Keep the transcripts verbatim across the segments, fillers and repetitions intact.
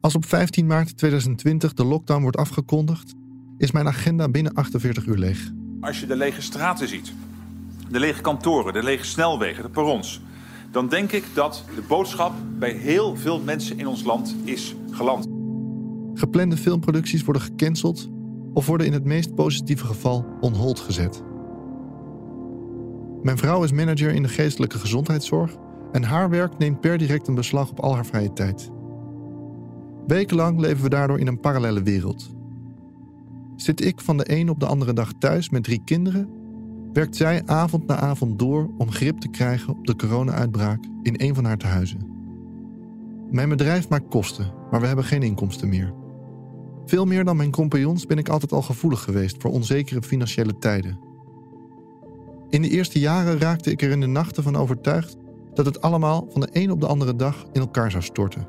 Als op vijftien maart tweeduizend twintig de lockdown wordt afgekondigd, is mijn agenda binnen achtenveertig uur leeg. Als je de lege straten ziet, de lege kantoren, de lege snelwegen, de perrons, dan denk ik dat de boodschap bij heel veel mensen in ons land is geland. Geplande filmproducties worden gecanceld of worden in het meest positieve geval on hold gezet. Mijn vrouw is manager in de geestelijke gezondheidszorg en haar werk neemt per direct een beslag op al haar vrije tijd. Wekenlang leven we daardoor in een parallele wereld. Zit ik van de een op de andere dag thuis met drie kinderen, werkt zij avond na avond door om grip te krijgen op de corona-uitbraak in een van haar tehuizen. Mijn bedrijf maakt kosten, maar we hebben geen inkomsten meer. Veel meer dan mijn compagnons ben ik altijd al gevoelig geweest voor onzekere financiële tijden. In de eerste jaren raakte ik er in de nachten van overtuigd dat het allemaal van de een op de andere dag in elkaar zou storten.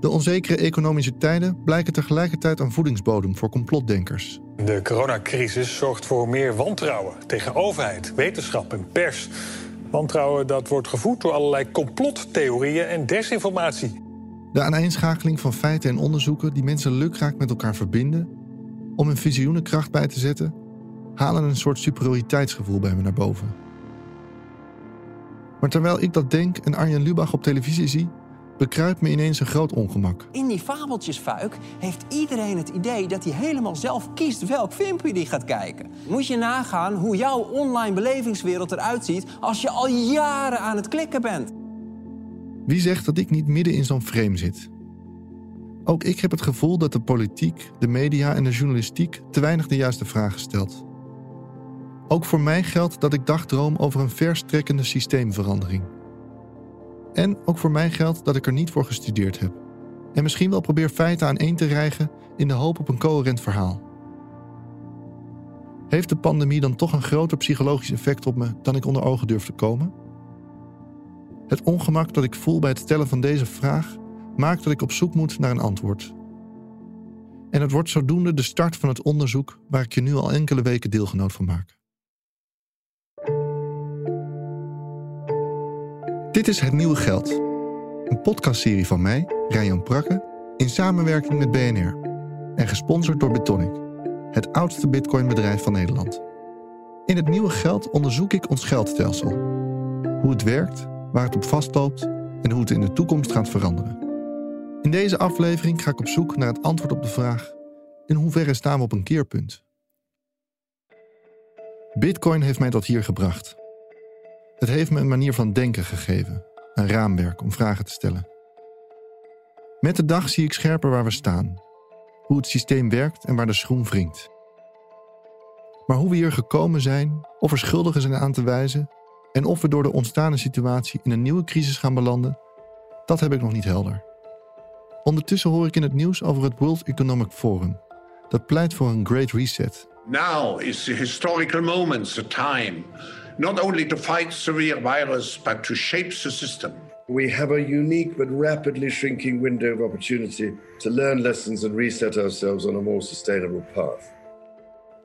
De onzekere economische tijden blijken tegelijkertijd een voedingsbodem voor complotdenkers. De coronacrisis zorgt voor meer wantrouwen tegen overheid, wetenschap en pers. Wantrouwen dat wordt gevoed door allerlei complottheorieën en desinformatie. De aaneenschakeling van feiten en onderzoeken die mensen lukraak met elkaar verbinden, om hun visioenen kracht bij te zetten, halen een soort superioriteitsgevoel bij me naar boven. Maar terwijl ik dat denk en Arjen Lubach op televisie zie, bekruipt me ineens een groot ongemak. In die fabeltjesfuik heeft iedereen het idee dat hij helemaal zelf kiest welk filmpje die gaat kijken. Moet je nagaan hoe jouw online belevingswereld eruit ziet als je al jaren aan het klikken bent. Wie zegt dat ik niet midden in zo'n frame zit? Ook ik heb het gevoel dat de politiek, de media en de journalistiek te weinig de juiste vragen stelt. Ook voor mij geldt dat ik dagdroom over een verstrekkende systeemverandering. En ook voor mij geldt dat ik er niet voor gestudeerd heb. En misschien wel probeer feiten aaneen te rijgen in de hoop op een coherent verhaal. Heeft de pandemie dan toch een groter psychologisch effect op me dan ik onder ogen durf te komen? Het ongemak dat ik voel bij het stellen van deze vraag maakt dat ik op zoek moet naar een antwoord. En het wordt zodoende de start van het onderzoek waar ik je nu al enkele weken deelgenoot van maak. Dit is Het Nieuwe Geld, een podcastserie van mij, Rijon Prakken, in samenwerking met B N R en gesponsord door Bitonic, het oudste bitcoinbedrijf van Nederland. In Het Nieuwe Geld onderzoek ik ons geldstelsel, hoe het werkt, waar het op vastloopt en hoe het in de toekomst gaat veranderen. In deze aflevering ga ik op zoek naar het antwoord op de vraag: in hoeverre staan we op een keerpunt? Bitcoin heeft mij tot hier gebracht. Het heeft me een manier van denken gegeven, een raamwerk om vragen te stellen. Met de dag zie ik scherper waar we staan, hoe het systeem werkt en waar de schoen wringt. Maar hoe we hier gekomen zijn, of er schuldigen zijn aan te wijzen en of we door de ontstane situatie in een nieuwe crisis gaan belanden, dat heb ik nog niet helder. Ondertussen hoor ik in het nieuws over het World Economic Forum, dat pleit voor een Great Reset. Now is the historical moment, the time. Not only to fight severe virus, but to shape the system. We have a unique but rapidly shrinking window of opportunity to learn lessons and reset ourselves on a more sustainable path.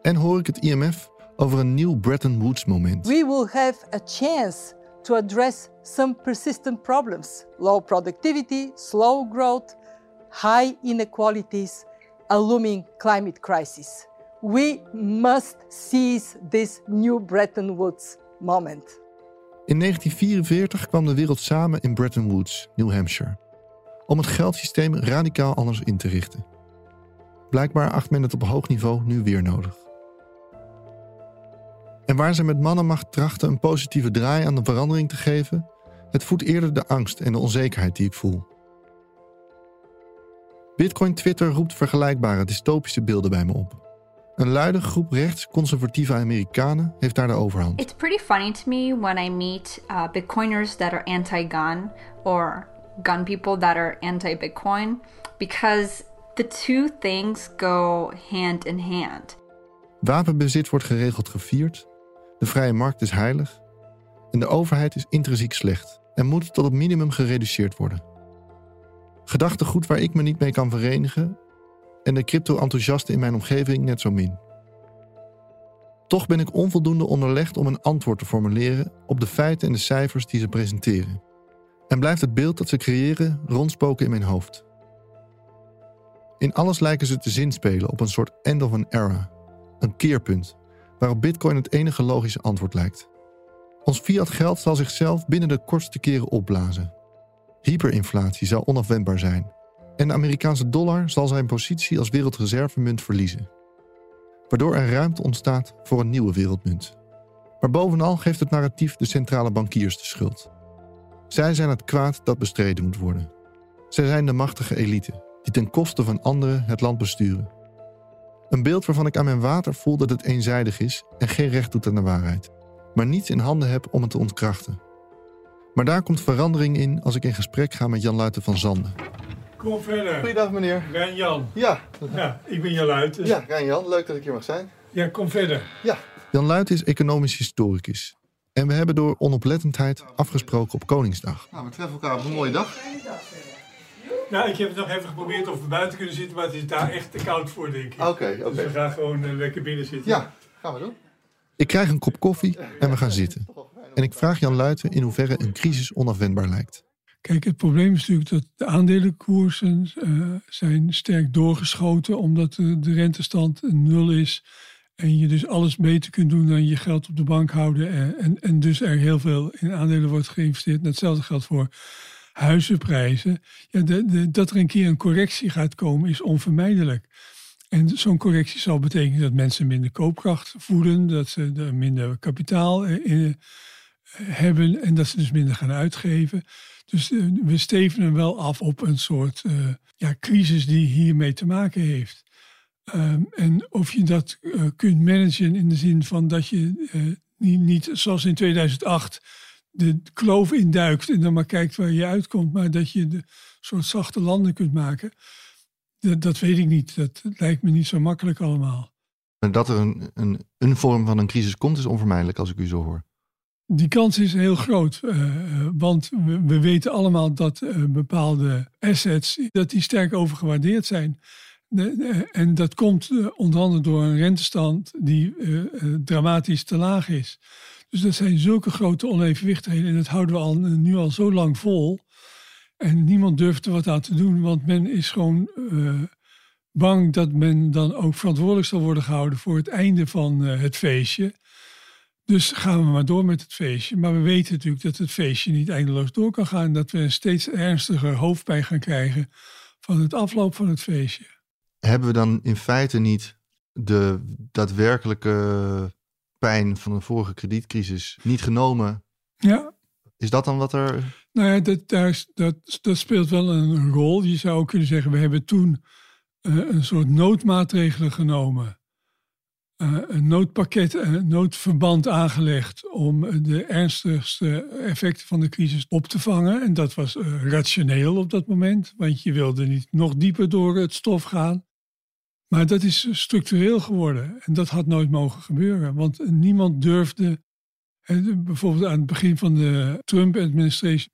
En hoor ik het I M F over een nieuw Bretton Woods moment. We will have a chance to address some persistent problems: low productivity, slow growth, high inequalities, a looming climate crisis. We must seize this new Bretton Woods moment. In negentien vierenveertig kwam de wereld samen in Bretton Woods, New Hampshire, om het geldsysteem radicaal anders in te richten. Blijkbaar acht men het op hoog niveau nu weer nodig. En waar ze met mannenmacht trachten een positieve draai aan de verandering te geven, het voedt eerder de angst en de onzekerheid die ik voel. Bitcoin Twitter roept vergelijkbare dystopische beelden bij me op. Een luide groep rechts-conservatieve Amerikanen heeft daar de overhand. It's pretty funny to me when I meet uh, Bitcoiners that are anti-gun or gun people that are anti-Bitcoin, because the two things go hand in hand. Wapenbezit wordt geregeld gevierd, de vrije markt is heilig en de overheid is intrinsiek slecht en moet tot het minimum gereduceerd worden. Gedachtegoed waar ik me niet mee kan verenigen en de crypto-enthousiasten in mijn omgeving net zo min. Toch ben ik onvoldoende onderlegd om een antwoord te formuleren op de feiten en de cijfers die ze presenteren. En blijft het beeld dat ze creëren rondspoken in mijn hoofd. In alles lijken ze te zinspelen op een soort end of an era, een keerpunt, waarop Bitcoin het enige logische antwoord lijkt. Ons fiat geld zal zichzelf binnen de kortste keren opblazen. Hyperinflatie zal onafwendbaar zijn. En de Amerikaanse dollar zal zijn positie als wereldreservemunt verliezen. Waardoor er ruimte ontstaat voor een nieuwe wereldmunt. Maar bovenal geeft het narratief de centrale bankiers de schuld. Zij zijn het kwaad dat bestreden moet worden. Zij zijn de machtige elite die ten koste van anderen het land besturen. Een beeld waarvan ik aan mijn water voel dat het eenzijdig is en geen recht doet aan de waarheid. Maar niets in handen heb om het te ontkrachten. Maar daar komt verandering in als ik in gesprek ga met Jan Luiten van Zanden. Kom verder. Goeiedag meneer. Rijon. Ja. Ja, ik ben Jan Luiten. Ja, Rijon, leuk dat ik hier mag zijn. Ja, kom verder. Ja. Jan Luiten is economisch historicus. En we hebben door onoplettendheid afgesproken op Koningsdag. Nou, we treffen elkaar op een mooie dag. Nou, ik heb het nog even geprobeerd of we buiten kunnen zitten, maar het is daar echt te koud voor, denk ik. Oké, okay, oké. Okay. Dus we gaan gewoon uh, lekker binnen zitten. Ja, gaan we doen. Ik krijg een kop koffie en we gaan zitten. En ik vraag Jan Luiten in hoeverre een crisis onafwendbaar lijkt. Kijk, het probleem is natuurlijk dat de aandelenkoersen uh, zijn sterk doorgeschoten, omdat de, de rentestand nul is en je dus alles beter kunt doen dan je geld op de bank houden. En, en, en dus er heel veel in aandelen wordt geïnvesteerd. En hetzelfde geldt voor huizenprijzen. Ja, de, de, dat er een keer een correctie gaat komen is onvermijdelijk. En zo'n correctie zal betekenen dat mensen minder koopkracht voelen, dat ze er minder kapitaal in hebben en dat ze dus minder gaan uitgeven. Dus we stevenen wel af op een soort uh, ja, crisis die hiermee te maken heeft. Um, en of je dat uh, kunt managen in de zin van dat je uh, niet, niet zoals in tweeduizend acht de kloof induikt en dan maar kijkt waar je uitkomt, maar dat je een soort zachte landen kunt maken. Dat, dat weet ik niet. Dat lijkt me niet zo makkelijk allemaal. En dat er een, een, een vorm van een crisis komt is onvermijdelijk als ik u zo hoor. Die kans is heel groot, uh, want we, we weten allemaal dat uh, bepaalde assets dat die sterk overgewaardeerd zijn. De, de, en dat komt uh, onder andere door een rentestand die uh, uh, dramatisch te laag is. Dus dat zijn zulke grote onevenwichtigheden en dat houden we al, nu al zo lang vol. En niemand durft er wat aan te doen, want men is gewoon uh, bang dat men dan ook verantwoordelijk zal worden gehouden voor het einde van uh, het feestje. Dus gaan we maar door met het feestje. Maar we weten natuurlijk dat het feestje niet eindeloos door kan gaan. Dat we een steeds ernstiger hoofdpijn gaan krijgen van het afloop van het feestje. Hebben we dan in feite niet de daadwerkelijke pijn van de vorige kredietcrisis niet genomen? Ja. Is dat dan wat er... Nou ja, dat, dat, dat, dat speelt wel een rol. Je zou ook kunnen zeggen, we hebben toen uh, een soort noodmaatregelen genomen. Uh, een noodpakket, een noodverband aangelegd om de ernstigste effecten van de crisis op te vangen. En dat was uh, rationeel op dat moment, want je wilde niet nog dieper door het stof gaan. Maar dat is structureel geworden en dat had nooit mogen gebeuren, want niemand durfde... En bijvoorbeeld aan het begin van de Trump-administratie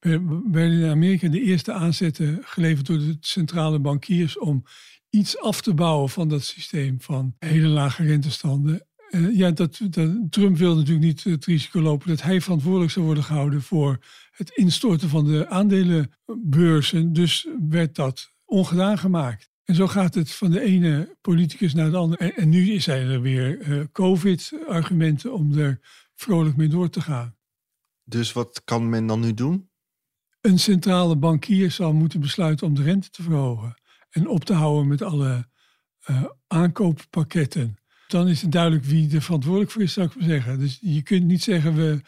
werden in Amerika de eerste aanzetten geleverd door de centrale bankiers om iets af te bouwen van dat systeem van hele lage rentestanden. En ja, dat, dat, Trump wilde natuurlijk niet het risico lopen dat hij verantwoordelijk zou worden gehouden voor het instorten van de aandelenbeurzen. Dus werd dat ongedaan gemaakt. En zo gaat het van de ene politicus naar de andere. En, en nu zijn er weer uh, COVID-argumenten om er vrolijk mee door te gaan. Dus wat kan men dan nu doen? Een centrale bankier zal moeten besluiten om de rente te verhogen en op te houden met alle uh, aankooppakketten. Dan is het duidelijk wie er verantwoordelijk voor is, zou ik maar zeggen. Dus je kunt niet zeggen, we,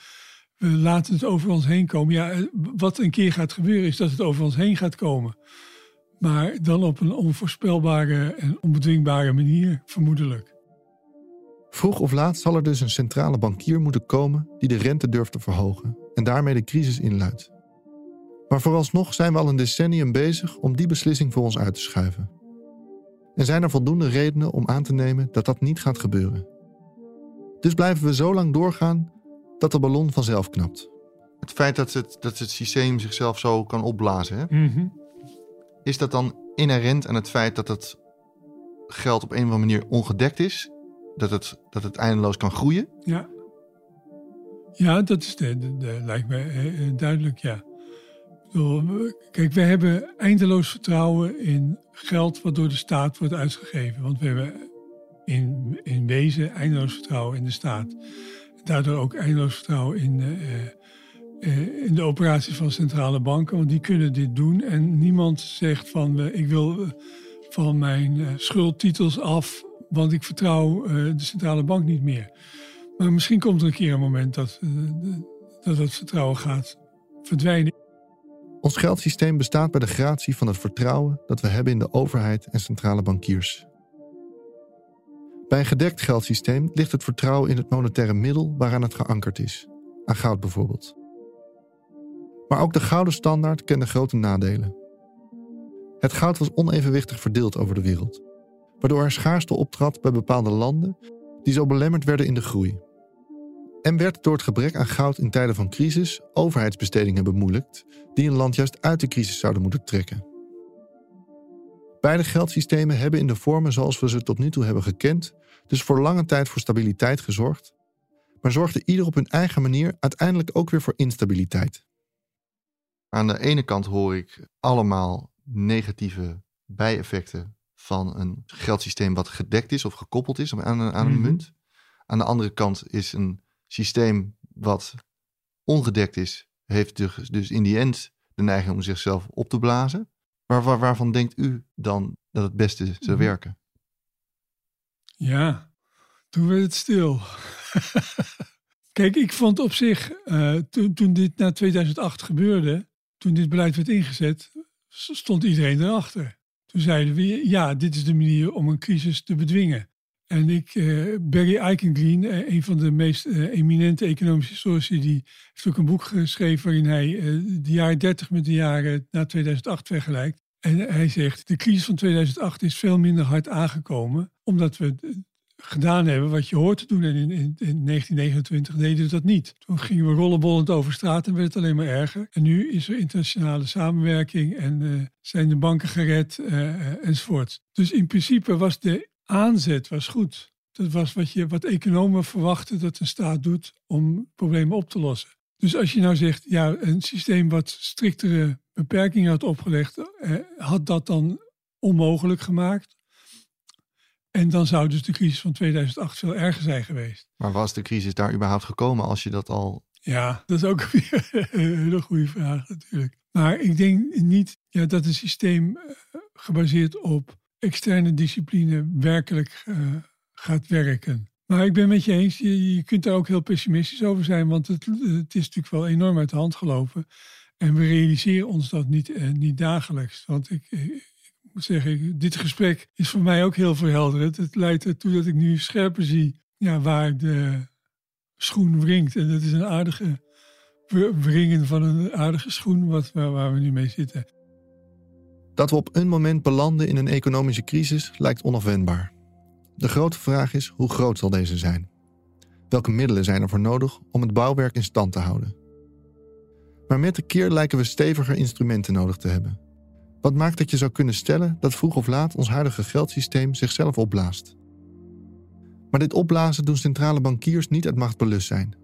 we laten het over ons heen komen. Ja, wat een keer gaat gebeuren is dat het over ons heen gaat komen. Maar dan op een onvoorspelbare en onbedwingbare manier, vermoedelijk. Vroeg of laat zal er dus een centrale bankier moeten komen die de rente durft te verhogen en daarmee de crisis inluidt. Maar vooralsnog zijn we al een decennium bezig om die beslissing voor ons uit te schuiven. En zijn er voldoende redenen om aan te nemen dat dat niet gaat gebeuren. Dus blijven we zo lang doorgaan dat de ballon vanzelf knapt. Het feit dat het, dat het systeem zichzelf zo kan opblazen, hè? Mm-hmm. Is dat dan inherent aan het feit dat het geld op een of andere manier ongedekt is? Dat het, dat het eindeloos kan groeien? Ja, ja dat is de, de, de, lijkt mij duidelijk, ja. Kijk, we hebben eindeloos vertrouwen in geld wat door de staat wordt uitgegeven. Want we hebben in, in wezen eindeloos vertrouwen in de staat. Daardoor ook eindeloos vertrouwen in, uh, uh, in de operaties van centrale banken. Want die kunnen dit doen en niemand zegt van uh, ik wil van mijn uh, schuldtitels af, want ik vertrouw uh, de centrale bank niet meer. Maar misschien komt er een keer een moment dat uh, dat, dat vertrouwen gaat verdwijnen. Ons geldsysteem bestaat bij de gratie van het vertrouwen dat we hebben in de overheid en centrale bankiers. Bij een gedekt geldsysteem ligt het vertrouwen in het monetaire middel waaraan het geankerd is, aan goud bijvoorbeeld. Maar ook de gouden standaard kende grote nadelen. Het goud was onevenwichtig verdeeld over de wereld, waardoor er schaarste optrad bij bepaalde landen die zo belemmerd werden in de groei. En werd door het gebrek aan goud in tijden van crisis overheidsbestedingen bemoeilijkt die een land juist uit de crisis zouden moeten trekken. Beide geldsystemen hebben in de vormen zoals we ze tot nu toe hebben gekend dus voor lange tijd voor stabiliteit gezorgd, maar zorgden ieder op hun eigen manier uiteindelijk ook weer voor instabiliteit. Aan de ene kant hoor ik allemaal negatieve bijeffecten van een geldsysteem wat gedekt is of gekoppeld is aan een, aan een mm-hmm. munt. Aan de andere kant is een systeem wat ongedekt is, heeft dus in die end de neiging om zichzelf op te blazen. Maar waar, waarvan denkt u dan dat het beste zou werken? Ja, doen we het stil. Kijk, ik vond op zich, uh, toen, toen dit na tweeduizend acht gebeurde, toen dit beleid werd ingezet, stond iedereen erachter. Toen zeiden we, ja, dit is de manier om een crisis te bedwingen. En ik, uh, Barry Eichengreen, uh, een van de meest uh, eminente economische historici, die heeft ook een boek geschreven waarin hij uh, de jaren dertig met de jaren na tweeduizend acht vergelijkt. En uh, hij zegt, de crisis van tweeduizend acht is veel minder hard aangekomen, omdat we uh, gedaan hebben wat je hoort te doen. En in, in, in negentien negenentwintig deden we dat niet. Toen gingen we rollenbollend over straat en werd het alleen maar erger. En nu is er internationale samenwerking en uh, zijn de banken gered uh, uh, enzovoort. Dus in principe was de aanzet was goed. Dat was wat, je, wat economen verwachten dat een staat doet om problemen op te lossen. Dus als je nou zegt, ja, een systeem wat striktere beperkingen had opgelegd, eh, had dat dan onmogelijk gemaakt? En dan zou dus de crisis van tweeduizend acht veel erger zijn geweest. Maar was de crisis daar überhaupt gekomen als je dat al... Ja, dat is ook weer een hele goede vraag natuurlijk. Maar ik denk niet ja, dat een systeem gebaseerd op externe discipline werkelijk uh, gaat werken. Maar ik ben met je eens, je, je kunt daar ook heel pessimistisch over zijn, want het, het is natuurlijk wel enorm uit de hand gelopen. En we realiseren ons dat niet, uh, niet dagelijks. Want ik, ik, ik moet zeggen, ik, dit gesprek is voor mij ook heel verhelderend. Het leidt ertoe dat ik nu scherper zie ja, waar de schoen wringt. En dat is een aardige wringen van een aardige schoen wat, waar, waar we nu mee zitten. Dat we op een moment belanden in een economische crisis lijkt onafwendbaar. De grote vraag is hoe groot zal deze zijn? Welke middelen zijn er voor nodig om het bouwwerk in stand te houden? Maar met de keer lijken we steviger instrumenten nodig te hebben. Wat maakt dat je zou kunnen stellen dat vroeg of laat ons huidige geldsysteem zichzelf opblaast? Maar dit opblazen doen centrale bankiers niet uit machtbelust zijn.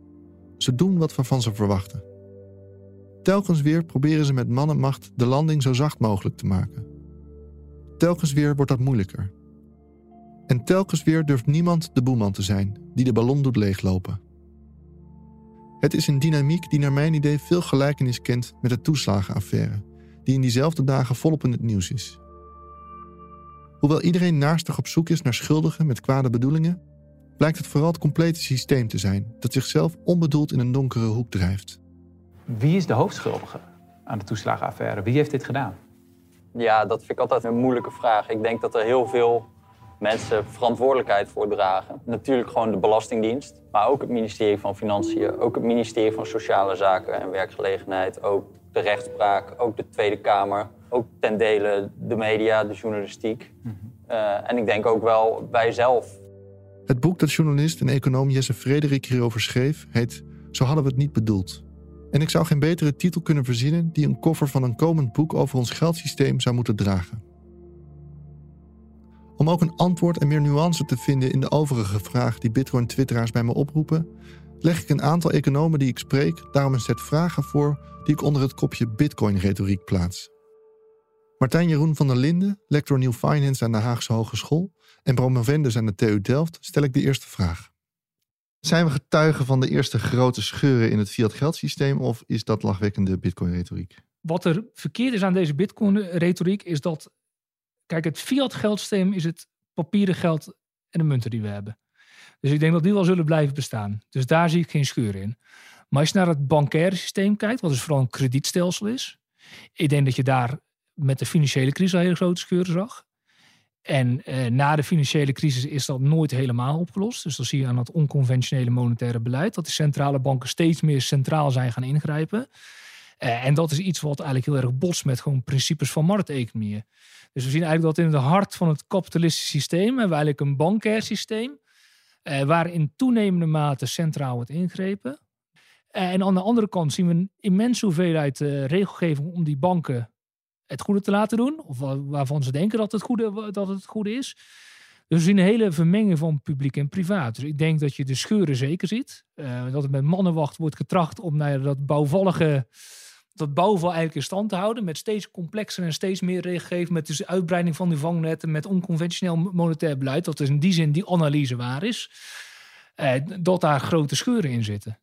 Ze doen wat we van ze verwachten. Telkens weer proberen ze met man en macht de landing zo zacht mogelijk te maken. Telkens weer wordt dat moeilijker. En telkens weer durft niemand de boeman te zijn die de ballon doet leeglopen. Het is een dynamiek die naar mijn idee veel gelijkenis kent met de toeslagenaffaire, die in diezelfde dagen volop in het nieuws is. Hoewel iedereen naastig op zoek is naar schuldigen met kwade bedoelingen, blijkt het vooral het complete systeem te zijn dat zichzelf onbedoeld in een donkere hoek drijft. Wie is de hoofdschuldige aan de toeslagenaffaire? Wie heeft dit gedaan? Ja, dat vind ik altijd een moeilijke vraag. Ik denk dat er heel veel mensen verantwoordelijkheid voor dragen. Natuurlijk gewoon de Belastingdienst, maar ook het ministerie van Financiën, ook het ministerie van Sociale Zaken en Werkgelegenheid, ook de rechtspraak, ook de Tweede Kamer, ook ten dele de media, de journalistiek. Mm-hmm. uh, en ik denk ook wel wij zelf. Het boek dat journalist en econoom Jesse Frederik hierover schreef heet Zo hadden we het niet bedoeld. En ik zou geen betere titel kunnen verzinnen die een koffer van een komend boek over ons geldsysteem zou moeten dragen. Om ook een antwoord en meer nuance te vinden in de overige vraag die Bitcoin-twitteraars bij me oproepen, leg ik een aantal economen die ik spreek daarom een set vragen voor die ik onder het kopje Bitcoin-retoriek plaats. Martijn Jeroen van der Linden, lector New Finance aan de Haagse Hogeschool en promovendus aan de T U Delft, stel ik de eerste vraag. Zijn we getuigen van de eerste grote scheuren in het fiat-geldsysteem of is dat lachwekkende Bitcoin-retoriek? Wat er verkeerd is aan deze Bitcoin-retoriek is dat... Kijk, het fiat-geldsysteem is het papieren geld en de munten die we hebben. Dus ik denk dat die wel zullen blijven bestaan. Dus daar zie ik geen scheur in. Maar als je naar het bankaire systeem kijkt, wat dus vooral een kredietstelsel is... Ik denk dat je daar met de financiële crisis al hele grote scheuren zag... En eh, na de financiële crisis is dat nooit helemaal opgelost. Dus dat zie je aan dat onconventionele monetaire beleid. Dat de centrale banken steeds meer centraal zijn gaan ingrijpen. Eh, en dat is iets wat eigenlijk heel erg botst met gewoon principes van markteconomieën. Dus we zien eigenlijk dat in het hart van het kapitalistische systeem... hebben we eigenlijk een bankair systeem... Eh, waar in toenemende mate centraal wordt ingrepen. Eh, en aan de andere kant zien we een immense hoeveelheid eh, regelgeving om die banken... het goede te laten doen. Of waarvan ze denken dat het goede, dat het goede is. Dus we zien een hele vermenging van publiek en privaat. Dus ik denk dat je de scheuren zeker ziet. Uh, dat het met mannenwacht wordt getracht om nou ja, dat bouwvallige... dat bouwval eigenlijk in stand te houden. Met steeds complexer en steeds meer regelgeving. Met de uitbreiding van die vangnetten. Met onconventioneel monetair beleid. Dat is in die zin die analyse waar is. Uh, dat daar grote scheuren in zitten.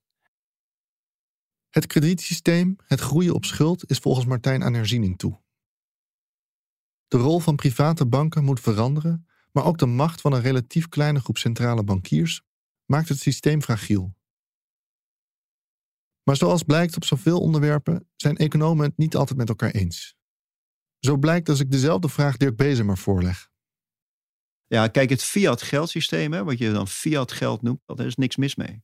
Het kredietsysteem, het groeien op schuld... is volgens Martijn aan herziening toe. De rol van private banken moet veranderen, maar ook de macht van een relatief kleine groep centrale bankiers maakt het systeem fragiel. Maar zoals blijkt op zoveel onderwerpen zijn economen het niet altijd met elkaar eens. Zo blijkt als ik dezelfde vraag Dirk Bezemer voorleg. Ja, kijk, het fiat-geldsysteem, hè, wat je dan fiat-geld noemt, daar is niks mis mee.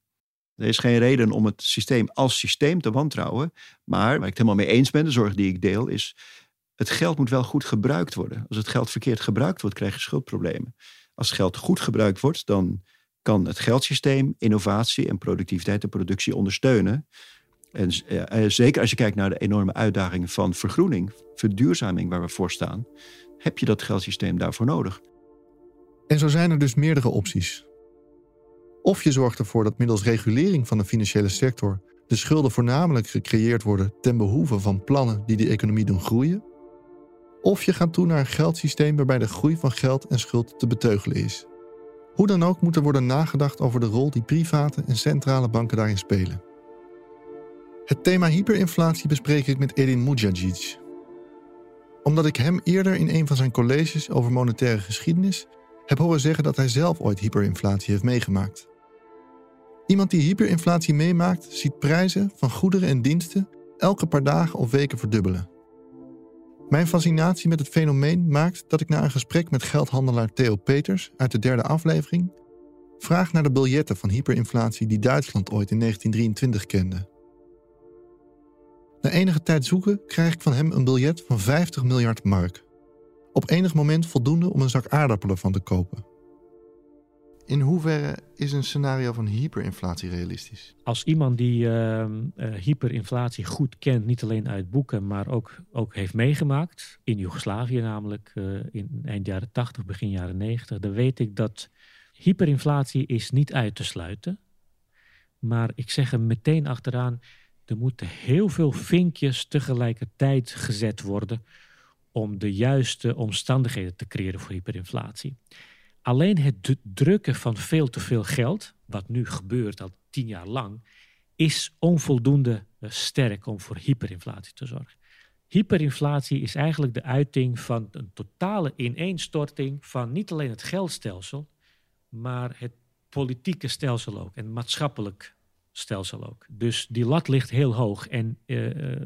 Er is geen reden om het systeem als systeem te wantrouwen, maar waar ik het helemaal mee eens ben, de zorg die ik deel, is... Het geld moet wel goed gebruikt worden. Als het geld verkeerd gebruikt wordt, krijg je schuldproblemen. Als het geld goed gebruikt wordt, dan kan het geldsysteem innovatie en productiviteit en productie ondersteunen. En eh, zeker als je kijkt naar de enorme uitdagingen van vergroening, verduurzaming waar we voor staan, heb je dat geldsysteem daarvoor nodig. En zo zijn er dus meerdere opties. Of je zorgt ervoor dat middels regulering van de financiële sector de schulden voornamelijk gecreëerd worden ten behoeve van plannen die de economie doen groeien. Of je gaat toe naar een geldsysteem waarbij de groei van geld en schuld te beteugelen is. Hoe dan ook moet er worden nagedacht over de rol die private en centrale banken daarin spelen. Het thema hyperinflatie bespreek ik met Edin Mujagic. Omdat ik hem eerder in een van zijn colleges over monetaire geschiedenis heb horen zeggen dat hij zelf ooit hyperinflatie heeft meegemaakt. Iemand die hyperinflatie meemaakt ziet prijzen van goederen en diensten elke paar dagen of weken verdubbelen. Mijn fascinatie met het fenomeen maakt dat ik na een gesprek met geldhandelaar Theo Peters uit de derde aflevering vraag naar de biljetten van hyperinflatie die Duitsland ooit in negentien drieëntwintig kende. Na enige tijd zoeken krijg ik van hem een biljet van vijftig miljard mark. Op enig moment voldoende om een zak aardappelen van te kopen. In hoeverre is een scenario van hyperinflatie realistisch? Als iemand die uh, hyperinflatie goed kent, niet alleen uit boeken, maar ook, ook heeft meegemaakt, in Joegoslavië namelijk, uh, in eind jaren tachtig, begin jaren negentig, dan weet ik dat hyperinflatie is niet uit te sluiten. Maar ik zeg er meteen achteraan, er moeten heel veel vinkjes tegelijkertijd gezet worden om de juiste omstandigheden te creëren voor hyperinflatie. Alleen het drukken van veel te veel geld, wat nu gebeurt al tien jaar lang, is onvoldoende sterk om voor hyperinflatie te zorgen. Hyperinflatie is eigenlijk de uiting van een totale ineenstorting van niet alleen het geldstelsel, maar het politieke stelsel ook en het maatschappelijk stelsel ook. Dus die lat ligt heel hoog en uh,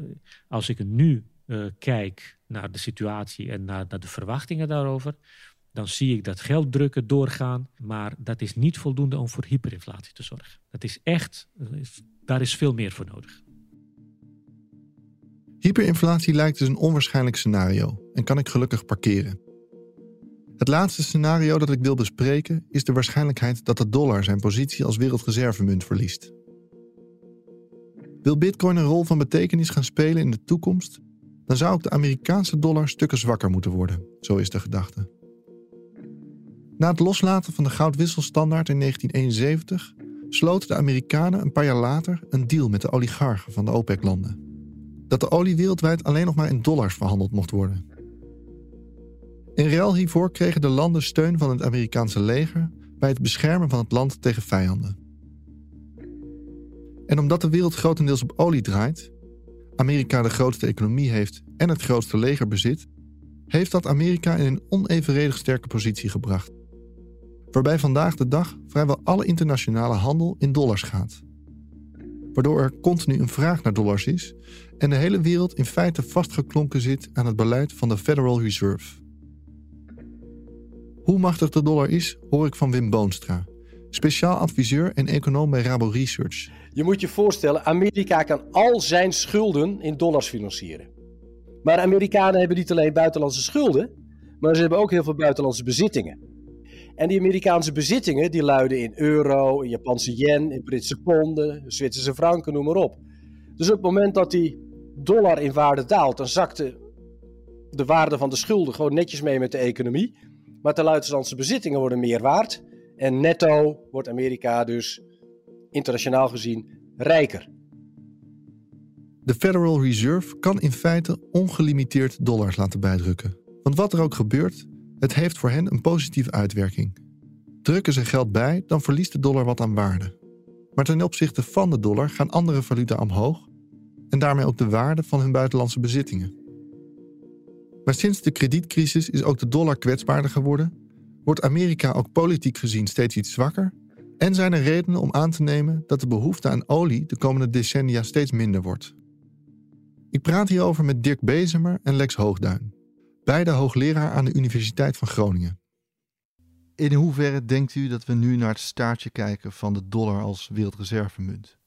als ik nu uh, kijk naar de situatie en naar, naar de verwachtingen daarover... dan zie ik dat gelddrukken doorgaan. Maar dat is niet voldoende om voor hyperinflatie te zorgen. Dat is echt, daar is veel meer voor nodig. Hyperinflatie lijkt dus een onwaarschijnlijk scenario en kan ik gelukkig parkeren. Het laatste scenario dat ik wil bespreken is de waarschijnlijkheid dat de dollar zijn positie als wereldreservemunt verliest. Wil bitcoin een rol van betekenis gaan spelen in de toekomst, dan zou ook de Amerikaanse dollar stukken zwakker moeten worden, zo is de gedachte. Na het loslaten van de goudwisselstandaard in negentien eenenzeventig sloten de Amerikanen een paar jaar later een deal met de oligarchen van de OPEC-landen. Dat de olie wereldwijd alleen nog maar in dollars verhandeld mocht worden. In ruil hiervoor kregen de landen steun van het Amerikaanse leger bij het beschermen van het land tegen vijanden. En omdat de wereld grotendeels op olie draait, Amerika de grootste economie heeft en het grootste leger bezit, heeft dat Amerika in een onevenredig sterke positie gebracht. Waarbij vandaag de dag vrijwel alle internationale handel in dollars gaat. Waardoor er continu een vraag naar dollars is en de hele wereld in feite vastgeklonken zit aan het beleid van de Federal Reserve. Hoe machtig de dollar is, hoor ik van Wim Boonstra, speciaal adviseur en econoom bij Rabo Research. Je moet je voorstellen, Amerika kan al zijn schulden in dollars financieren. Maar de Amerikanen hebben niet alleen buitenlandse schulden, maar ze hebben ook heel veel buitenlandse bezittingen. En die Amerikaanse bezittingen die luiden in euro, in Japanse yen, in Britse ponden, Zwitserse franken, noem maar op. Dus op het moment dat die dollar in waarde daalt, dan zakt de, de waarde van de schulden gewoon netjes mee met de economie. Maar de buitenlandse bezittingen worden meer waard. En netto wordt Amerika dus internationaal gezien rijker. De Federal Reserve kan in feite ongelimiteerd dollars laten bijdrukken. Want wat er ook gebeurt, het heeft voor hen een positieve uitwerking. Drukken ze geld bij, dan verliest de dollar wat aan waarde. Maar ten opzichte van de dollar gaan andere valuta omhoog en daarmee ook de waarde van hun buitenlandse bezittingen. Maar sinds de kredietcrisis is ook de dollar kwetsbaarder geworden, wordt Amerika ook politiek gezien steeds iets zwakker en zijn er redenen om aan te nemen dat de behoefte aan olie de komende decennia steeds minder wordt. Ik praat hierover met Dirk Bezemer en Lex Hoogduin, beide hoogleraar aan de Universiteit van Groningen. In hoeverre denkt u dat we nu naar het staartje kijken van de dollar als wereldreservemunt?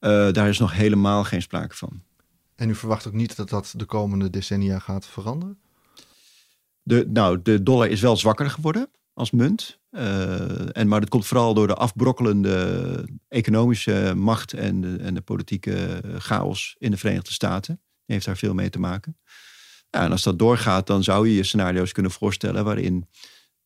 Uh, daar is nog helemaal geen sprake van. En u verwacht ook niet dat dat de komende decennia gaat veranderen? De, nou, de dollar is wel zwakker geworden als munt. Uh, en, maar dat komt vooral door de afbrokkelende economische macht en de, en de politieke chaos in de Verenigde Staten. Die heeft daar veel mee te maken. Ja, en als dat doorgaat, dan zou je je scenario's kunnen voorstellen waarin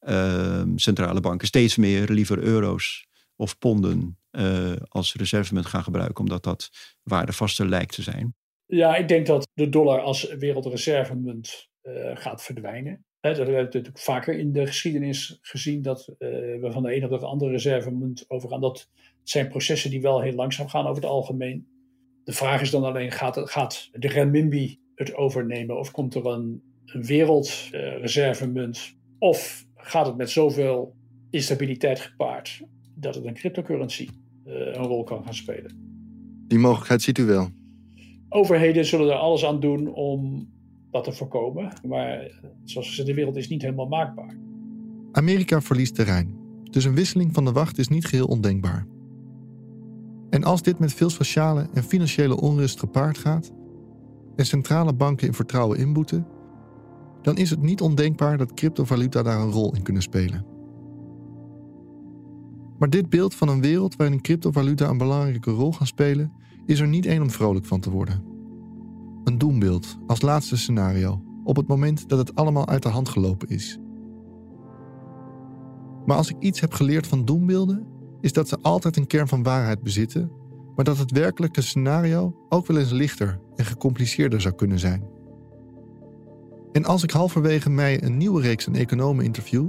uh, centrale banken steeds meer liever euro's of ponden uh, als reservemunt gaan gebruiken, omdat dat waardevaster lijkt te zijn. Ja, ik denk dat de dollar als wereldreservemunt uh, gaat verdwijnen. He, dat hebben we natuurlijk vaker in de geschiedenis gezien, dat uh, we van de ene op de andere reservemunt overgaan. Dat zijn processen die wel heel langzaam gaan over het algemeen. De vraag is dan alleen, gaat, gaat de renminbi het overnemen of komt er een, een wereldreservemunt? Uh, of gaat het met zoveel instabiliteit gepaard dat het een cryptocurrency uh, een rol kan gaan spelen? Die mogelijkheid ziet u wel? Overheden zullen er alles aan doen om dat te voorkomen. Maar zoals gezegd, de wereld is niet helemaal maakbaar. Amerika verliest terrein. Dus een wisseling van de wacht is niet geheel ondenkbaar. En als dit met veel sociale en financiële onrust gepaard gaat en centrale banken in vertrouwen inboeten, dan is het niet ondenkbaar dat cryptovaluta daar een rol in kunnen spelen. Maar dit beeld van een wereld waarin cryptovaluta een belangrijke rol gaan spelen, is er niet één om vrolijk van te worden. Een doembeeld als laatste scenario op het moment dat het allemaal uit de hand gelopen is. Maar als ik iets heb geleerd van doembeelden, is dat ze altijd een kern van waarheid bezitten, maar dat het werkelijke scenario ook wel eens lichter en gecompliceerder zou kunnen zijn. En als ik halverwege mei een nieuwe reeks aan economen interview,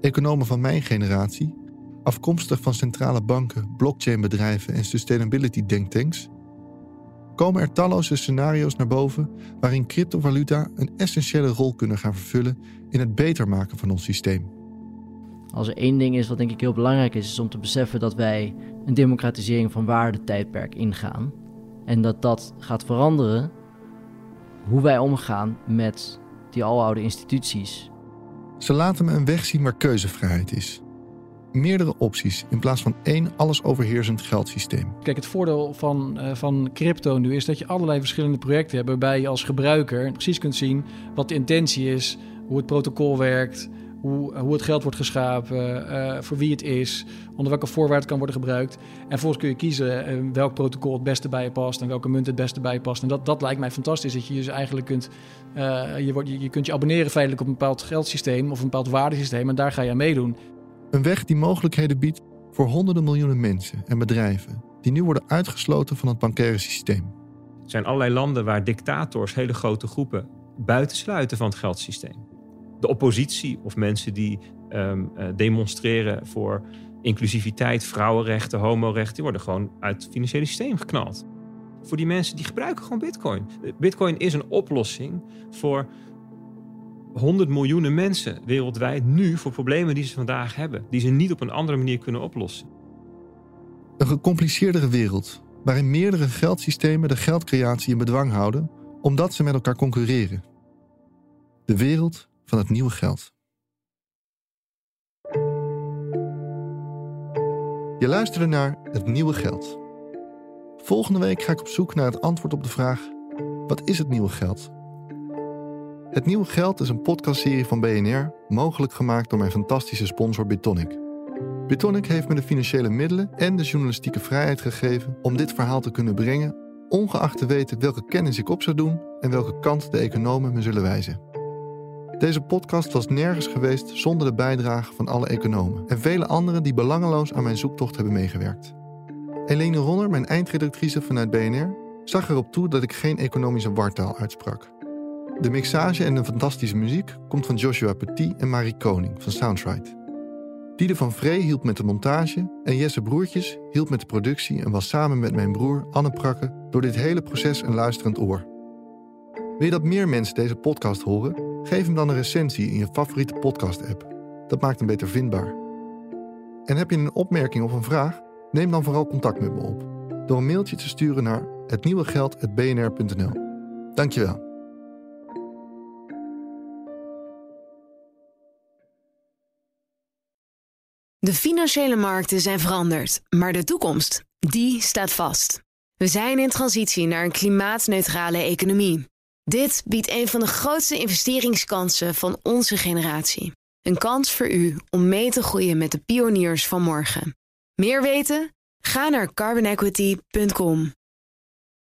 economen van mijn generatie, afkomstig van centrale banken, blockchainbedrijven en sustainability-denktanks, komen er talloze scenario's naar boven waarin cryptovaluta een essentiële rol kunnen gaan vervullen in het beter maken van ons systeem. Als er één ding is wat denk ik heel belangrijk is, is om te beseffen dat wij een democratisering van waardetijdperk ingaan. En dat dat gaat veranderen hoe wij omgaan met die aloude instituties. Ze laten me een weg zien waar keuzevrijheid is. Meerdere opties in plaats van één allesoverheersend geldsysteem. Kijk, het voordeel van, uh, van crypto nu is dat je allerlei verschillende projecten hebt waarbij je als gebruiker precies kunt zien wat de intentie is, hoe het protocol werkt, hoe, hoe het geld wordt geschapen, uh, voor wie het is, onder welke voorwaarden kan worden gebruikt. En vervolgens kun je kiezen uh, welk protocol het beste bij je past en welke munt het beste bij je past. En dat, dat lijkt mij fantastisch, dat je dus eigenlijk kunt, uh, je, wordt, je, je kunt je abonneren feitelijk op een bepaald geldsysteem of een bepaald waardesysteem en daar ga je aan meedoen. Een weg die mogelijkheden biedt voor honderden miljoenen mensen en bedrijven die nu worden uitgesloten van het bankaire systeem. Er zijn allerlei landen waar dictators hele grote groepen buitensluiten van het geldsysteem. De oppositie of mensen die um, demonstreren voor inclusiviteit, vrouwenrechten, homorechten, die worden gewoon uit het financiële systeem geknald. Voor die mensen die gebruiken gewoon bitcoin. Bitcoin is een oplossing voor honderd miljoenen mensen wereldwijd nu voor problemen die ze vandaag hebben, die ze niet op een andere manier kunnen oplossen. Een gecompliceerdere wereld, waarin meerdere geldsystemen de geldcreatie in bedwang houden, omdat ze met elkaar concurreren. De wereld van het nieuwe geld. Je luisterde naar Het Nieuwe Geld. Volgende week ga ik op zoek naar het antwoord op de vraag: wat is het nieuwe geld? Het Nieuwe Geld is een podcastserie van B N R, mogelijk gemaakt door mijn fantastische sponsor Bitonic. Bitonic heeft me de financiële middelen en de journalistieke vrijheid gegeven om dit verhaal te kunnen brengen, ongeacht te weten welke kennis ik op zou doen en welke kant de economen me zullen wijzen. Deze podcast was nergens geweest zonder de bijdrage van alle economen en vele anderen die belangeloos aan mijn zoektocht hebben meegewerkt. Helene Ronner, mijn eindredactrice vanuit B N R, zag erop toe dat ik geen economische wartaal uitsprak. De mixage en de fantastische muziek komt van Joshua Petit en Marie Koning van Soundsright. Diede van Vree hielp met de montage en Jesse Broertjes hielp met de productie en was samen met mijn broer Anne Prakken door dit hele proces een luisterend oor. Wil je dat meer mensen deze podcast horen? Geef hem dan een recensie in je favoriete podcast-app. Dat maakt hem beter vindbaar. En heb je een opmerking of een vraag? Neem dan vooral contact met me op door een mailtje te sturen naar het nieuwe geld apenstaartje b n r punt n l. Dankjewel. De financiële markten zijn veranderd, maar de toekomst, die staat vast. We zijn in transitie naar een klimaatneutrale economie. Dit biedt een van de grootste investeringskansen van onze generatie. Een kans voor u om mee te groeien met de pioniers van morgen. Meer weten? Ga naar carbon equity punt com.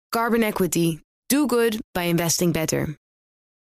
Carbon Equity. Do good by investing better.